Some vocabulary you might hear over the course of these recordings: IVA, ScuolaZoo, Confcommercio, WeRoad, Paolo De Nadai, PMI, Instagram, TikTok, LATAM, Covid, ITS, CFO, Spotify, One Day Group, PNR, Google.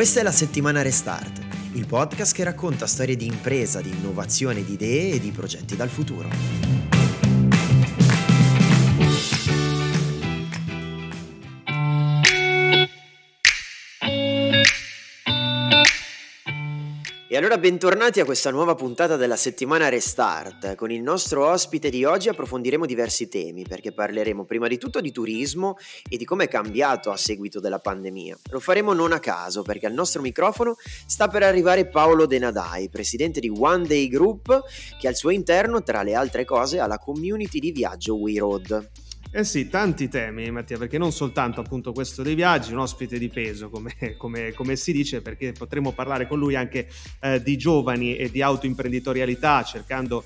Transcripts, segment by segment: Questa è la settimana Restart, il podcast che racconta storie di impresa, di innovazione, di idee e di progetti dal futuro. E allora bentornati a questa nuova puntata della settimana Restart. Con il nostro ospite di oggi approfondiremo diversi temi, perché parleremo prima di tutto di turismo e di come è cambiato a seguito della pandemia. Lo faremo non a caso, perché al nostro microfono sta per arrivare Paolo De Nadai, presidente di One Day Group, che al suo interno, tra le altre cose, ha la community di viaggio WeRoad. Eh sì, tanti temi, Mattia, perché non soltanto appunto questo dei viaggi, un ospite di peso come si dice, perché potremo parlare con lui anche di giovani e di autoimprenditorialità, cercando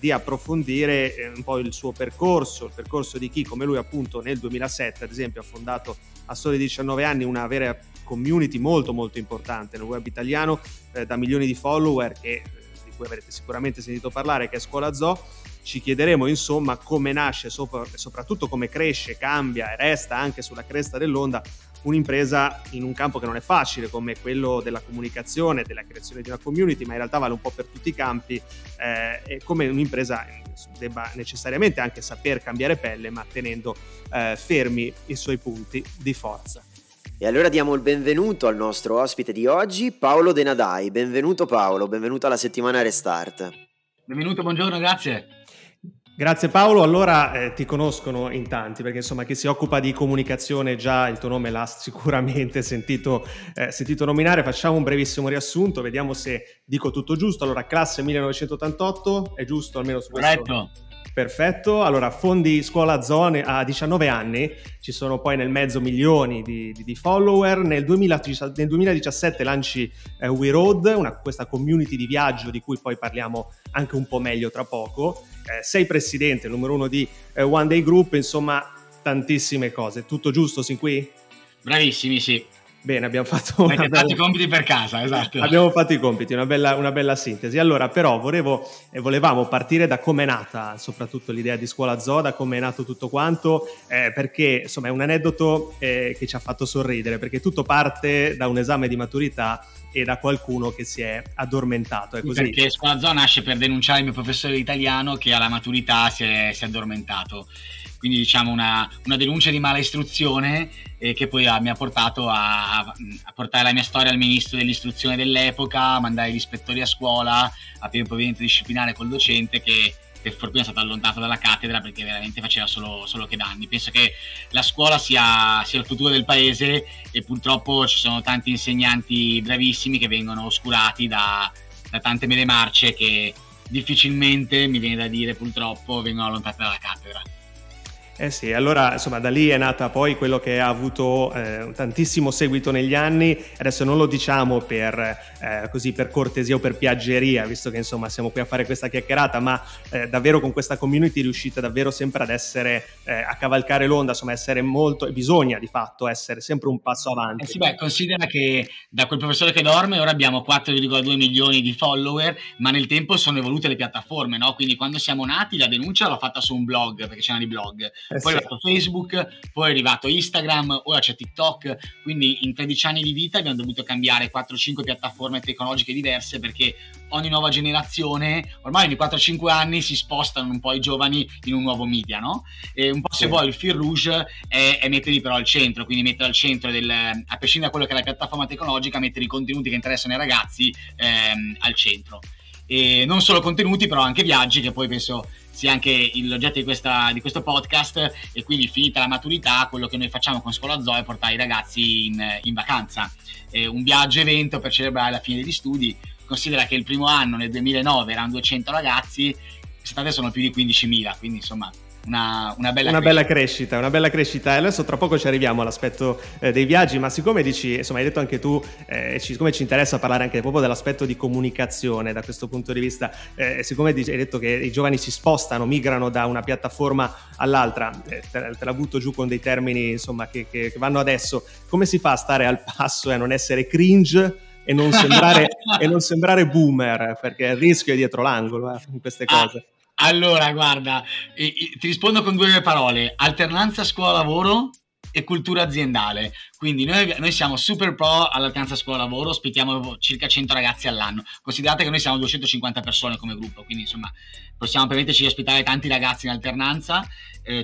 di approfondire un po' il suo percorso, il percorso di chi come lui appunto nel 2007 ad esempio ha fondato a soli 19 anni una vera community molto molto importante nel web italiano, da milioni di follower che di cui avrete sicuramente sentito parlare, che è ScuolaZoo. Ci chiederemo insomma come nasce e soprattutto come cresce, cambia e resta anche sulla cresta dell'onda un'impresa in un campo che non è facile come quello della comunicazione, della creazione di una community, ma in realtà vale un po' per tutti i campi, e come un'impresa debba necessariamente anche saper cambiare pelle, ma tenendo fermi i suoi punti di forza. E allora diamo il benvenuto al nostro ospite di oggi, Paolo De Nadai. Benvenuto Paolo, benvenuto alla settimana Restart. Benvenuto, buongiorno, grazie. Grazie Paolo, allora ti conoscono in tanti perché insomma chi si occupa di comunicazione già il tuo nome l'ha sicuramente sentito nominare. Facciamo un brevissimo riassunto, vediamo se dico tutto giusto. Allora classe 1988, è giusto almeno su questo? Corretto. Perfetto, allora fondi ScuolaZoo a 19 anni, ci sono poi nel mezzo milioni di follower, nel 2017 lanci WeRoad, questa community di viaggio di cui poi parliamo anche un po' meglio tra poco. Sei presidente, numero uno di One Day Group, insomma tantissime cose. Tutto giusto sin qui? Bravissimi, sì. Bene, abbiamo fatto i compiti per casa, esatto. Abbiamo fatto i compiti, una bella sintesi. Allora però volevamo partire da come è nata soprattutto l'idea di ScuolaZoo, da come è nato tutto quanto, perché insomma è un aneddoto che ci ha fatto sorridere, perché tutto parte da un esame di maturità e da qualcuno che si è addormentato. È così? Perché ScuolaZoo nasce per denunciare il mio professore di italiano che alla maturità si è addormentato. Quindi diciamo una denuncia di mala istruzione che poi mi ha portato a portare la mia storia al ministro dell'istruzione dell'epoca, a mandare gli ispettori a scuola, aprire un provvedimento disciplinare col docente che per fortuna è stato allontanato dalla cattedra perché veramente faceva solo che danni. Penso che la scuola sia il futuro del paese e purtroppo ci sono tanti insegnanti bravissimi che vengono oscurati da tante mele marce che difficilmente, mi viene da dire purtroppo, vengono allontanate dalla cattedra. Eh sì, allora insomma da lì è nata poi quello che ha avuto tantissimo seguito negli anni. Adesso non lo diciamo per cortesia o per piaggeria, visto che insomma siamo qui a fare questa chiacchierata, ma davvero con questa community riuscite davvero sempre ad essere a cavalcare l'onda, insomma essere molto, bisogna di fatto essere sempre un passo avanti. Sì, beh, considera che da quel professore che dorme ora abbiamo 4,2 milioni di follower, ma nel tempo sono evolute le piattaforme, no? Quindi quando siamo nati la denuncia l'ho fatta su un blog, perché c'erano i blog. Poi è arrivato Facebook, poi è arrivato Instagram, ora c'è TikTok, quindi in 13 anni di vita abbiamo dovuto cambiare 4-5 piattaforme tecnologiche diverse, perché ogni nuova generazione, ormai ogni 4-5 anni si spostano un po' i giovani in un nuovo media, no? E un po' se vuoi il fil rouge è metterli però al centro, quindi mettere al centro, a prescindere da quello che è la piattaforma tecnologica, mettere i contenuti che interessano ai ragazzi al centro. E non solo contenuti, però anche viaggi, che poi penso sia anche l'oggetto di questo podcast. E quindi finita la maturità, quello che noi facciamo con ScuolaZoo è portare i ragazzi in vacanza, un viaggio evento per celebrare la fine degli studi. Considera che il primo anno nel 2009 erano 200 ragazzi, quest'estate sono più di 15.000, quindi insomma una bella crescita. E adesso tra poco ci arriviamo all'aspetto dei viaggi, ma siccome dici, insomma hai detto anche tu, siccome ci interessa parlare anche proprio dell'aspetto di comunicazione da questo punto di vista, siccome hai detto che i giovani si spostano, migrano da una piattaforma all'altra, te la butto giù con dei termini insomma che vanno adesso, come si fa a stare al passo e a non essere cringe e non sembrare boomer, perché il rischio è dietro l'angolo in queste cose? Allora, guarda, ti rispondo con due parole: alternanza scuola-lavoro e cultura aziendale. Quindi noi siamo super pro all'alternanza scuola-lavoro, ospitiamo circa 100 ragazzi all'anno. Considerate che noi siamo 250 persone come gruppo, quindi insomma possiamo permetterci di ospitare tanti ragazzi in alternanza,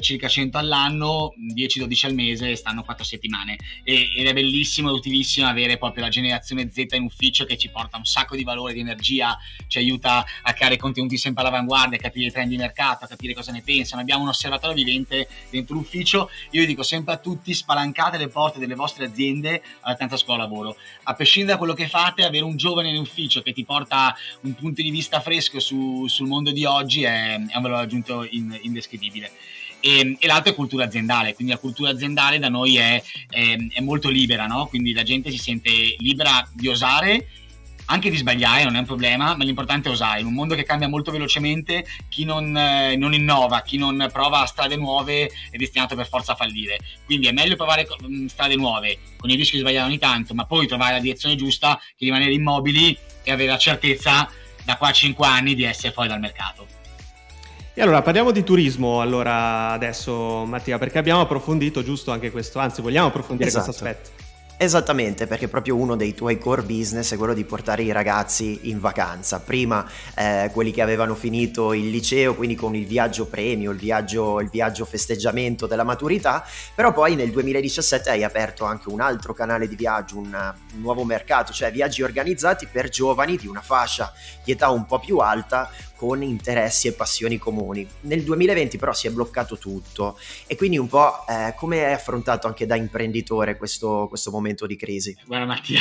circa 100 all'anno, 10-12 al mese, stanno 4 settimane. Ed è bellissimo e utilissimo avere proprio la generazione Z in ufficio, che ci porta un sacco di valore, di energia, ci aiuta a creare contenuti sempre all'avanguardia, a capire i trend di mercato, a capire cosa ne pensano. Abbiamo un osservatorio vivente dentro l'ufficio. Io dico sempre a tutti: spalancate le porte delle vostre aziende all'alternanza scuola-lavoro. A prescindere da quello che fate, avere un giovane in ufficio che ti porta un punto di vista fresco sul mondo di oggi è un valore aggiunto indescrivibile. E l'altro è cultura aziendale, quindi la cultura aziendale da noi è molto libera, no? Quindi la gente si sente libera di osare, anche di sbagliare non è un problema, ma l'importante è osare. In un mondo che cambia molto velocemente, chi non innova, chi non prova strade nuove è destinato per forza a fallire. Quindi è meglio provare strade nuove, con il rischio di sbagliare ogni tanto, ma poi trovare la direzione giusta, che rimanere immobili e avere la certezza da qua a 5 anni di essere fuori dal mercato. E allora parliamo di turismo allora adesso, Mattia, perché abbiamo approfondito giusto anche questo, anzi vogliamo approfondire questo aspetto. Esattamente, perché proprio uno dei tuoi core business è quello di portare i ragazzi in vacanza. Prima quelli che avevano finito il liceo, quindi con il viaggio premio, il viaggio festeggiamento della maturità, però poi nel 2017 hai aperto anche un altro canale di viaggio, un nuovo mercato, cioè viaggi organizzati per giovani di una fascia di età un po' più alta, con interessi e passioni comuni. Nel 2020 però si è bloccato tutto, e quindi un po' come hai affrontato anche da imprenditore questo momento di crisi? Guarda Mattia,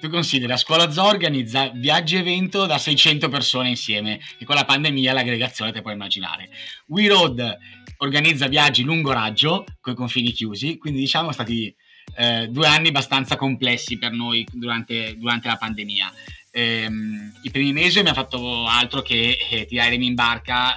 tu consideri, la ScuolaZoo organizza viaggi evento da 600 persone insieme, e con la pandemia l'aggregazione te puoi immaginare. WeRoad organizza viaggi lungo raggio con i confini chiusi, quindi diciamo stati 2 anni abbastanza complessi per noi durante la pandemia. I primi mesi mi ha fatto altro che tirare remi in barca,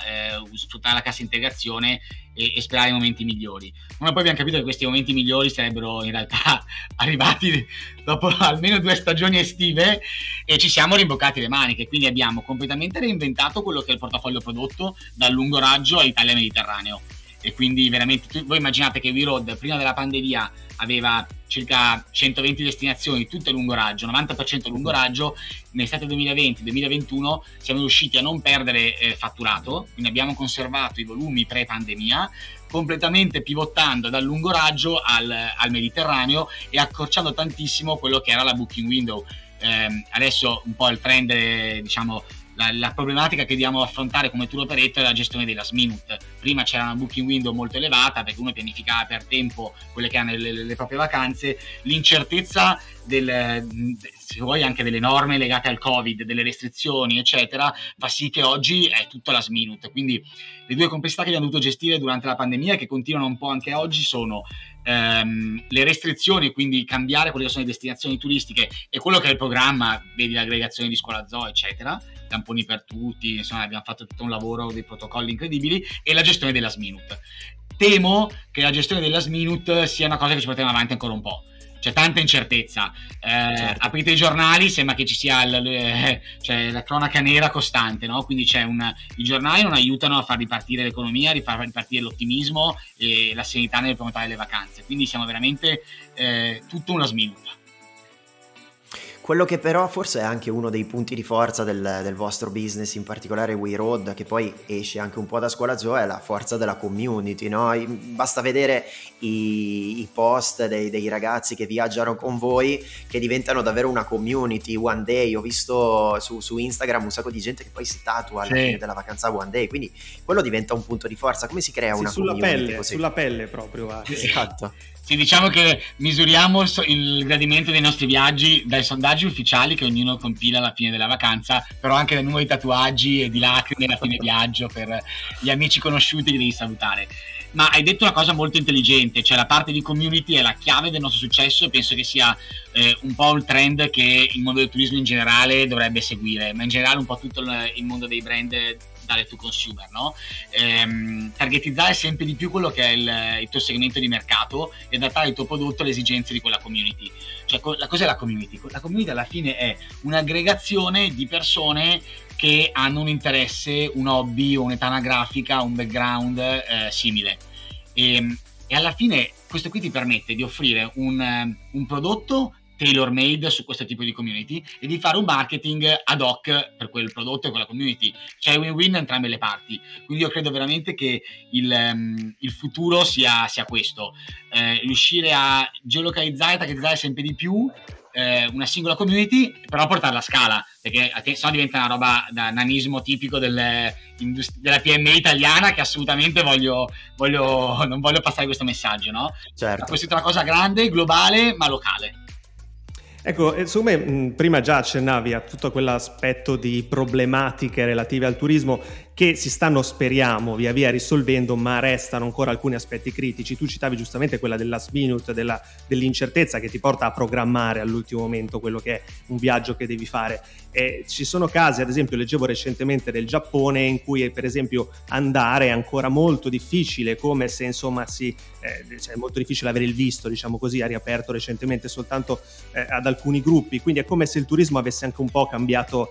sfruttare la cassa integrazione e sperare i momenti migliori. Ma poi abbiamo capito che questi momenti migliori sarebbero in realtà arrivati dopo almeno 2 stagioni estive, e ci siamo rimboccati le maniche. Quindi abbiamo completamente reinventato quello che è il portafoglio prodotto, dal lungo raggio all'Italia mediterraneo. E quindi veramente voi immaginate che WeRoad prima della pandemia aveva circa 120 destinazioni, tutte a lungo raggio, 90% a lungo raggio. Nell'estate 2020-2021 siamo riusciti a non perdere fatturato, quindi abbiamo conservato i volumi pre-pandemia, completamente pivotando dal lungo raggio al Mediterraneo e accorciando tantissimo quello che era la booking window. Adesso un po' il trend, diciamo, la problematica che dobbiamo affrontare come tour operator è la gestione dei last minute. Prima c'era una booking window molto elevata, perché uno pianificava per tempo quelle che erano le proprie vacanze. L'incertezza se vuoi anche delle norme legate al Covid, delle restrizioni eccetera, fa sì che oggi è tutto last minute. Quindi le 2 complessità che abbiamo dovuto gestire durante la pandemia, che continuano un po' anche oggi, sono le restrizioni, quindi cambiare quelle che sono le destinazioni turistiche e quello che è il programma, vedi l'aggregazione di ScuolaZoo eccetera, tamponi per tutti, insomma abbiamo fatto tutto un lavoro, dei protocolli incredibili, e la gestione della last minute. Temo che la gestione della last minute sia una cosa che ci porteremo avanti ancora un po'. C'è tanta incertezza, certo. Aprite i giornali, sembra che ci sia cioè la cronaca nera costante, no? Quindi i giornali non aiutano a far ripartire l'economia, a far ripartire l'ottimismo e la serenità nel prenotare le vacanze. Quindi siamo veramente tutto una sminuta. Quello che però forse è anche uno dei punti di forza del vostro business, in particolare WeRoad, che poi esce anche un po' da ScuolaZoo, è la forza della community, no? Basta vedere i post dei ragazzi che viaggiano con voi, che diventano davvero una community. One Day, ho visto su Instagram un sacco di gente che poi si tatua alla fine della vacanza One Day, quindi quello diventa un punto di forza. Come si crea una community pelle, così? Sulla pelle proprio. Esatto. Sì, diciamo che misuriamo il gradimento dei nostri viaggi dai sondaggi ufficiali che ognuno compila alla fine della vacanza, però anche dal numero di tatuaggi e di lacrime alla fine viaggio per gli amici conosciuti che devi salutare. Ma hai detto una cosa molto intelligente, cioè la parte di community è la chiave del nostro successo, e penso che sia un po' il trend che il mondo del turismo in generale dovrebbe seguire, ma in generale un po' tutto il mondo dei brand dare to consumer, no? Targetizzare sempre di più quello che è il tuo segmento di mercato e adattare il tuo prodotto alle esigenze di quella community. Cioè, cos'è la community? La community alla fine è un'aggregazione di persone che hanno un interesse, un hobby o un'età anagrafica, un background simile. e alla fine questo qui ti permette di offrire un prodotto tailor made su questo tipo di community e di fare un marketing ad hoc per quel prodotto e quella community. C'è win-win da entrambe le parti, quindi io credo veramente che il futuro sia questo, riuscire a geolocalizzare, targetizzare sempre di più una singola community, però portarla a scala, perché sennò diventa una roba da nanismo tipico della PMI italiana, che assolutamente non voglio passare questo messaggio, no? Certo. Questa è una cosa grande, globale, ma locale. Ecco, insomma, prima già accennavi a tutto quell'aspetto di problematiche relative al turismo che si stanno, speriamo, via via risolvendo, ma restano ancora alcuni aspetti critici. Tu citavi giustamente quella del last minute, dell'incertezza che ti porta a programmare all'ultimo momento quello che è un viaggio che devi fare. Ci sono casi, ad esempio, leggevo recentemente del Giappone, in cui per esempio andare è ancora molto difficile, come se insomma è molto difficile avere il visto, diciamo così. Ha riaperto recentemente soltanto ad alcuni gruppi, quindi è come se il turismo avesse anche un po' cambiato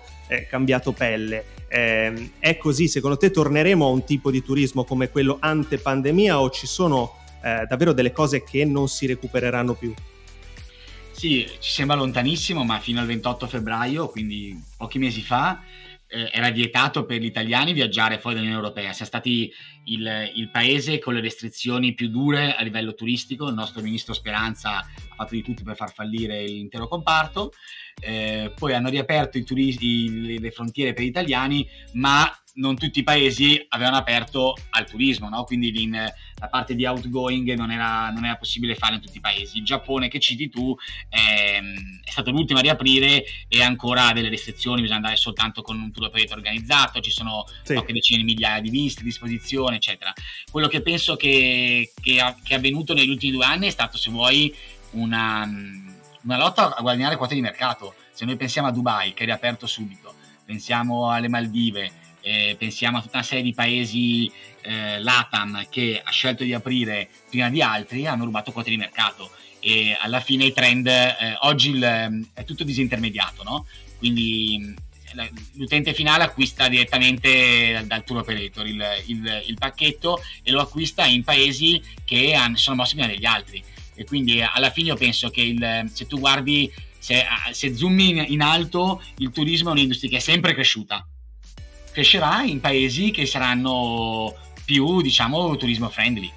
pelle. È così? Secondo te torneremo a un tipo di turismo come quello ante pandemia, o ci sono davvero delle cose che non si recupereranno più? Sì, ci sembra lontanissimo, ma fino al 28 febbraio, quindi pochi mesi fa, era vietato per gli italiani viaggiare fuori dall'Unione Europea. Siamo stati il paese con le restrizioni più dure a livello turistico. Il nostro ministro Speranza ha fatto di tutto per far fallire l'intero comparto, poi hanno riaperto le frontiere per gli italiani, ma non tutti i paesi avevano aperto al turismo, no? Quindi la parte di outgoing non era possibile fare in tutti i paesi. Il Giappone, che citi tu, è stato l'ultimo a riaprire e ancora ha delle restrizioni, bisogna andare soltanto con un tour operator organizzato, ci sono poche decine di migliaia di visti a disposizione, eccetera. Quello che penso che è avvenuto negli ultimi 2 anni è stato, se vuoi, una lotta a guadagnare quote di mercato. Se noi pensiamo a Dubai, che è riaperto subito, pensiamo alle Maldive, pensiamo a tutta una serie di paesi LATAM che ha scelto di aprire prima di altri, hanno rubato quote di mercato e alla fine i trend, oggi è tutto disintermediato, no? Quindi l'utente finale acquista direttamente dal tour operator il pacchetto e lo acquista in paesi che sono mossi prima degli altri, e quindi alla fine io penso che se tu guardi, se zoomi in alto, il turismo è un'industria che è sempre crescerà in paesi che saranno più, diciamo, turismo friendly.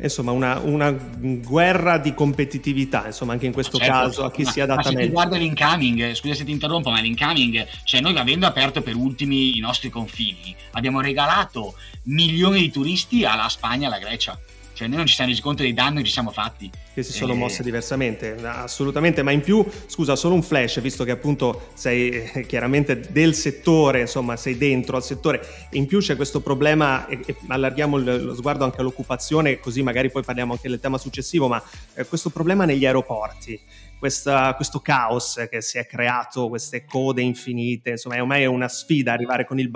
Insomma, una guerra di competitività, insomma, anche in questo caso, a chi si adatta meglio. Ma se ti guarda l'incoming, scusa se ti interrompo, ma l'incoming, cioè noi, avendo aperto per ultimi i nostri confini, abbiamo regalato milioni di turisti alla Spagna e alla Grecia. Cioè noi non ci siamo resi conto dei danni che ci siamo fatti, che si sono mosse diversamente, assolutamente. Ma in più, scusa, solo un flash, visto che appunto sei chiaramente del settore, insomma sei dentro al settore, e in più c'è questo problema, e allarghiamo lo sguardo anche all'occupazione, così magari poi parliamo anche del tema successivo, ma questo problema negli aeroporti, questo caos che si è creato, queste code infinite, insomma ormai è una sfida arrivare con il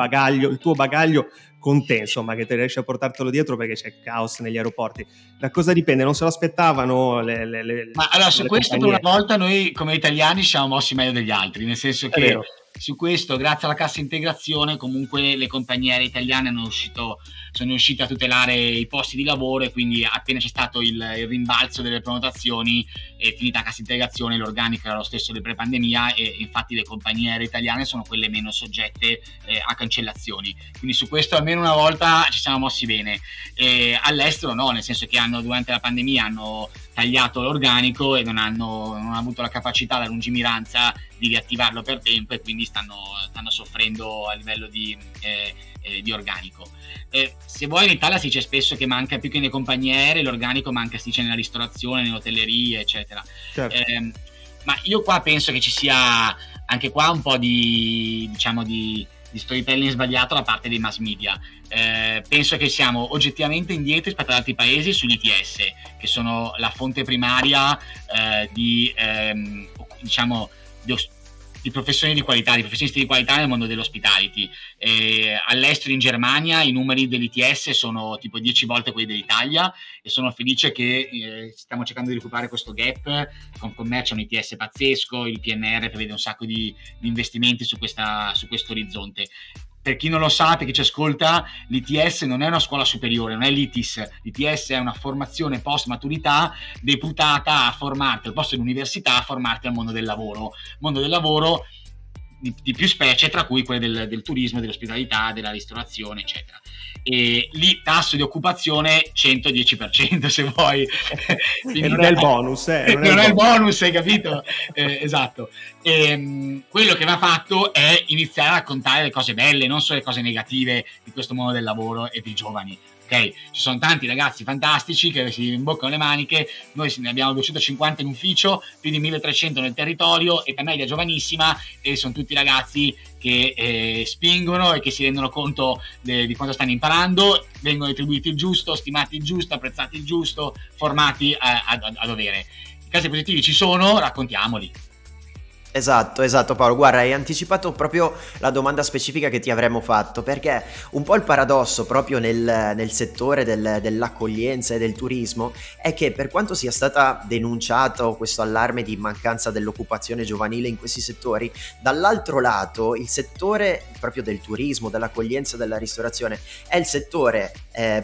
tuo bagaglio con te, insomma, che te riesci a portartelo dietro, perché c'è caos negli aeroporti. Da cosa dipende? Non se lo aspettavano le ma allora, su questo compagnie. Per una volta noi come italiani ci siamo mossi meglio degli altri, nel senso che su questo, grazie alla cassa integrazione, comunque le compagnie aeree italiane sono riuscite a tutelare i posti di lavoro, e quindi appena c'è stato il rimbalzo delle prenotazioni, è finita la cassa integrazione, l'organico era lo stesso del pre-pandemia, e infatti le compagnie aeree italiane sono quelle meno soggette a cancellazioni. Quindi su questo almeno una volta ci siamo mossi bene. All'estero no, nel senso che durante la pandemia hanno tagliato l'organico e non hanno avuto la capacità, la lungimiranza di riattivarlo per tempo, e quindi stanno soffrendo a livello di organico. Se vuoi, in Italia si dice spesso che manca, più che nelle compagnie aeree, l'organico manca, si dice, nella ristorazione, nell'hotelleria, eccetera. Certo. Ma io qua penso che ci sia anche qua un po' di storytelling sbagliato da parte dei mass media. Penso che siamo oggettivamente indietro rispetto ad altri paesi sugli ITS, che sono la fonte primaria di professioni di qualità, di professionisti di qualità nel mondo dell'hospitality. All'estero, in Germania, i numeri dell'ITS sono tipo 10 volte quelli dell'Italia, e sono felice che stiamo cercando di recuperare questo gap. Confcommercio è un ITS pazzesco, il PNR prevede un sacco di investimenti su questo orizzonte. Per chi non lo sa, per chi ci ascolta, l'ITS non è una scuola superiore, non è l'ITIS. L'ITS è una formazione post-maturità deputata a formarti, al posto dell'università, a formarti al mondo del lavoro. Mondo del lavoro di più specie, tra cui quelle del turismo, dell'ospitalità, della ristorazione, eccetera. E lì tasso di occupazione 110%, se vuoi. Quindi, non è il bonus, non è il bonus, hai capito? Esatto. Quello che va fatto è iniziare a raccontare le cose belle, non solo le cose negative di questo mondo del lavoro e dei giovani. Okay. Ci sono tanti ragazzi fantastici che si imboccano le maniche, noi ne abbiamo 250 in ufficio, più di 1300 nel territorio, e per media giovanissima, e sono tutti ragazzi che spingono e che si rendono conto di quanto stanno imparando, vengono attribuiti il giusto, stimati il giusto, apprezzati il giusto, formati a dovere. I casi positivi ci sono, raccontiamoli. Esatto Paolo, guarda, hai anticipato proprio la domanda specifica che ti avremmo fatto, perché un po' il paradosso proprio nel settore dell'accoglienza e del turismo è che, per quanto sia stata denunciato questo allarme di mancanza dell'occupazione giovanile in questi settori, dall'altro lato il settore proprio del turismo, dell'accoglienza e della ristorazione è il settore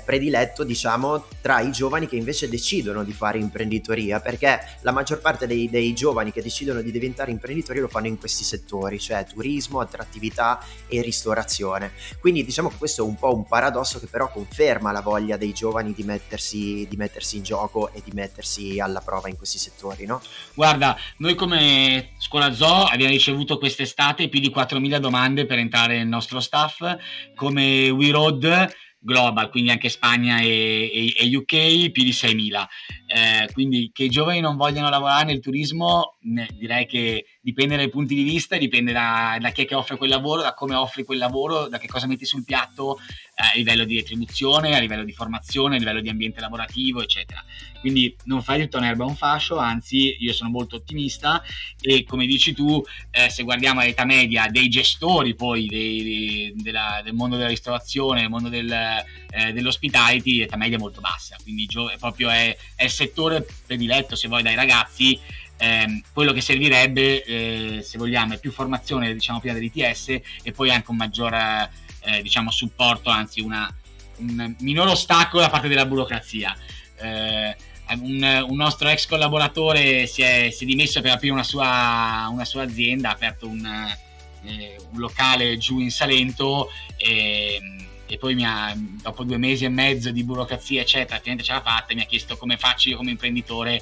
prediletto, diciamo, tra i giovani che invece decidono di fare imprenditoria, perché la maggior parte dei giovani che decidono di diventare imprenditori lo fanno in questi settori, cioè turismo, attrattività e ristorazione. Quindi diciamo che questo è un po' un paradosso che però conferma la voglia dei giovani di mettersi in gioco e di mettersi alla prova in questi settori, no? Guarda, noi come ScuolaZoo abbiamo ricevuto quest'estate più di 4.000 domande per entrare nel nostro staff, come WeRoad Global, quindi anche Spagna e UK, più di 6.000. Quindi che i giovani non vogliano lavorare nel turismo, direi che dipende dai punti di vista, dipende da chi è che offre quel lavoro, da come offri quel lavoro, da che cosa metti sul piatto a livello di retribuzione, a livello di formazione, a livello di ambiente lavorativo, eccetera. Quindi non fai di tutta un'erba un fascio, anzi io sono molto ottimista, e come dici tu, se guardiamo l'età media dei gestori poi del mondo della ristorazione, del mondo dell'hospitality, l'età media è molto bassa, quindi proprio è il settore prediletto, se vuoi, dai ragazzi. Quello che servirebbe, se vogliamo, è più formazione, diciamo, prima dell'ITS, e poi anche un maggior diciamo supporto, anzi un minor ostacolo da parte della burocrazia. Un nostro ex collaboratore si è dimesso per aprire una sua azienda, ha aperto un locale giù in Salento, e poi dopo 2 mesi e mezzo di burocrazia eccetera, finalmente ce l'ha fatta, e mi ha chiesto come faccio io come imprenditore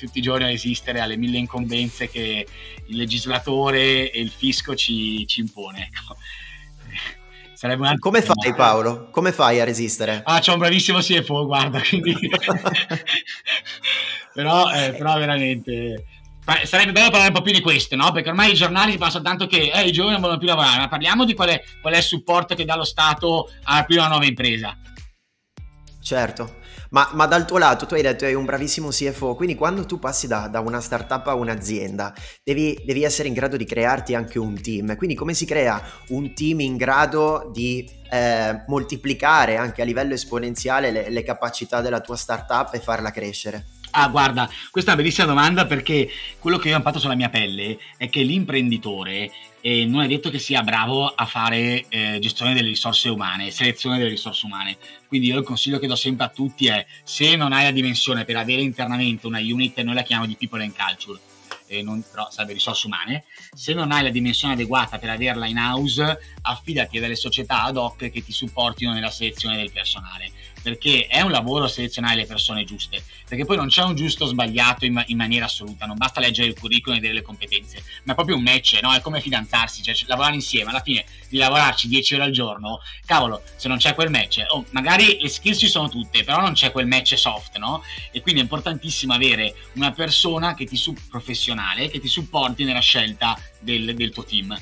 tutti i giorni a resistere alle 1000 incombenze che il legislatore e il fisco ci impone, ecco. Come fai, Paolo? Come fai a resistere? Ah, c'è un bravissimo CFO, guarda, quindi però veramente sarebbe bello parlare un po' più di questo, no? Perché ormai i giornali si passano tanto che i giovani non vogliono più lavorare, ma parliamo di qual è il supporto che dà lo Stato ad aprire una nuova impresa. Certo, ma dal tuo lato, tu hai detto hai un bravissimo CFO, quindi quando tu passi da una startup a un'azienda devi essere in grado di crearti anche un team, quindi come si crea un team in grado di moltiplicare anche a livello esponenziale le capacità della tua startup e farla crescere? Ah, guarda, questa è una bellissima domanda, perché quello che io ho imparato sulla mia pelle è che l'imprenditore non è detto che sia bravo a fare gestione delle risorse umane, selezione delle risorse umane. Quindi io il consiglio che do sempre a tutti è: se non hai la dimensione per avere internamente una unit, noi la chiamiamo di people and culture, però sarebbe risorse umane, se non hai la dimensione adeguata per averla in house, affidati a delle società ad hoc che ti supportino nella selezione del personale, perché è un lavoro selezionare le persone giuste, perché poi non c'è un giusto o sbagliato in maniera assoluta, non basta leggere il curriculum e vedere le competenze, ma è proprio un match, no? È come fidanzarsi, cioè lavorare insieme, alla fine di lavorarci 10 ore al giorno, cavolo, se non c'è quel match, o magari le skills ci sono tutte, però non c'è quel match soft, no? E quindi è importantissimo avere una persona che professionale che ti supporti nella scelta del tuo team.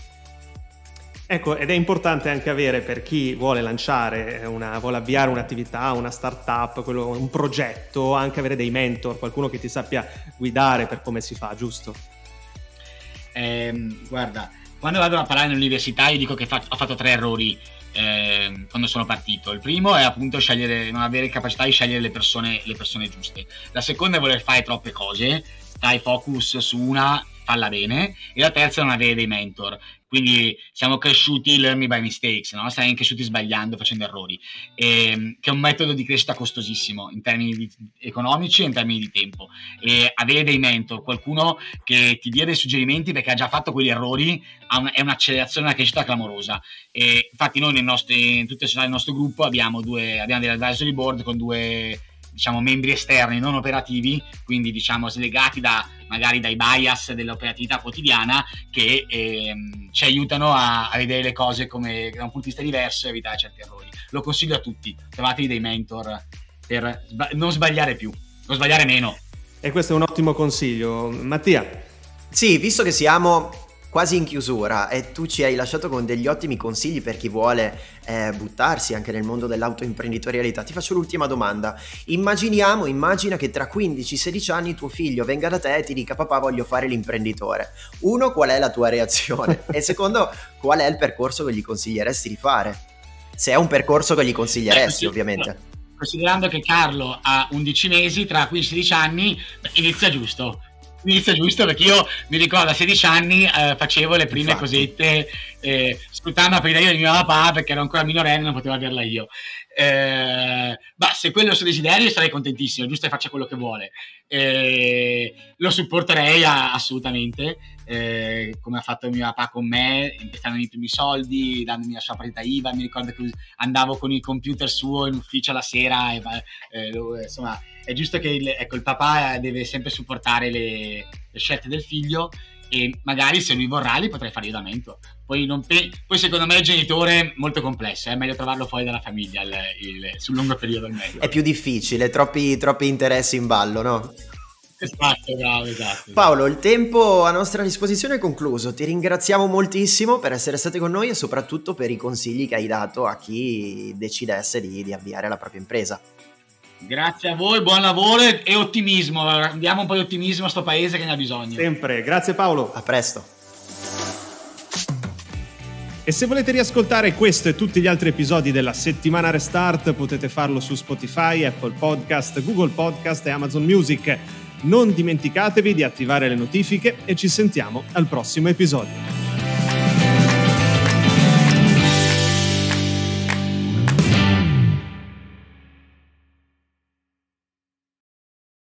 Ecco, ed è importante anche avere, per chi vuole lanciare vuole avviare un'attività, una startup, un progetto, anche avere dei mentor, qualcuno che ti sappia guidare per come si fa, giusto? Guarda, quando vado a parlare all'università io dico che ho fatto 3 errori quando sono partito. Il primo è appunto non avere capacità di scegliere le persone giuste. La seconda è voler fare troppe cose, stai focus su una, falla bene. E la terza è non avere dei mentor. Quindi siamo cresciuti learning by mistakes, no? Siamo cresciuti sbagliando, facendo errori, che è un metodo di crescita costosissimo in termini economici e in termini di tempo. E avere dei mentor, qualcuno che ti dia dei suggerimenti perché ha già fatto quegli errori, è un'accelerazione, una crescita clamorosa. E infatti noi in tutte le società del nostro gruppo abbiamo delle advisory board con due, diciamo, membri esterni non operativi, quindi diciamo slegati magari dai bias dell'operatività quotidiana, che ci aiutano a vedere le cose da un punto di vista diverso e evitare certi errori. Lo consiglio a tutti, trovatevi dei mentor per non sbagliare più, non sbagliare meno. E questo è un ottimo consiglio. Mattia? Sì, visto che siamo quasi in chiusura e tu ci hai lasciato con degli ottimi consigli per chi vuole buttarsi anche nel mondo dell'autoimprenditorialità, ti faccio l'ultima domanda. Immagina che tra 15-16 anni tuo figlio venga da te e ti dica: papà, voglio fare l'imprenditore. Uno, qual è la tua reazione? E secondo, qual è il percorso che gli consiglieresti di fare? Se è un percorso che gli consiglieresti, ovviamente. Considerando che Carlo ha 11 mesi, tra 15-16 anni inizia giusto, perché io mi ricordo a 16 anni facevo le prime cosette sfruttando la pelle di mio papà, perché ero ancora minorenne, non potevo averla io. Ma se quello è il suo desiderio, sarei contentissimo, giusto che faccia quello che vuole. Lo supporterei assolutamente, come ha fatto mio papà con me, investendomi i primi soldi, dandomi la sua partita IVA. Mi ricordo che andavo con il computer suo in ufficio la sera insomma, è giusto che il papà deve sempre supportare le scelte del figlio, e magari se lui vorrà li potrei fare io da mentor. Poi secondo me il genitore è molto complesso, è meglio trovarlo fuori dalla famiglia sul lungo periodo al meglio. È più difficile, troppi interessi in ballo, no? Esatto, bravo, esatto. Paolo, il tempo a nostra disposizione è concluso, ti ringraziamo moltissimo per essere stati con noi e soprattutto per i consigli che hai dato a chi decidesse di avviare la propria impresa. Grazie a voi, buon lavoro e ottimismo, diamo un po' di ottimismo a sto paese che ne ha bisogno. Sempre, grazie Paolo. A presto. E se volete riascoltare questo e tutti gli altri episodi della settimana Restart, potete farlo su Spotify, Apple Podcast, Google Podcast e Amazon Music. Non dimenticatevi di attivare le notifiche e ci sentiamo al prossimo episodio.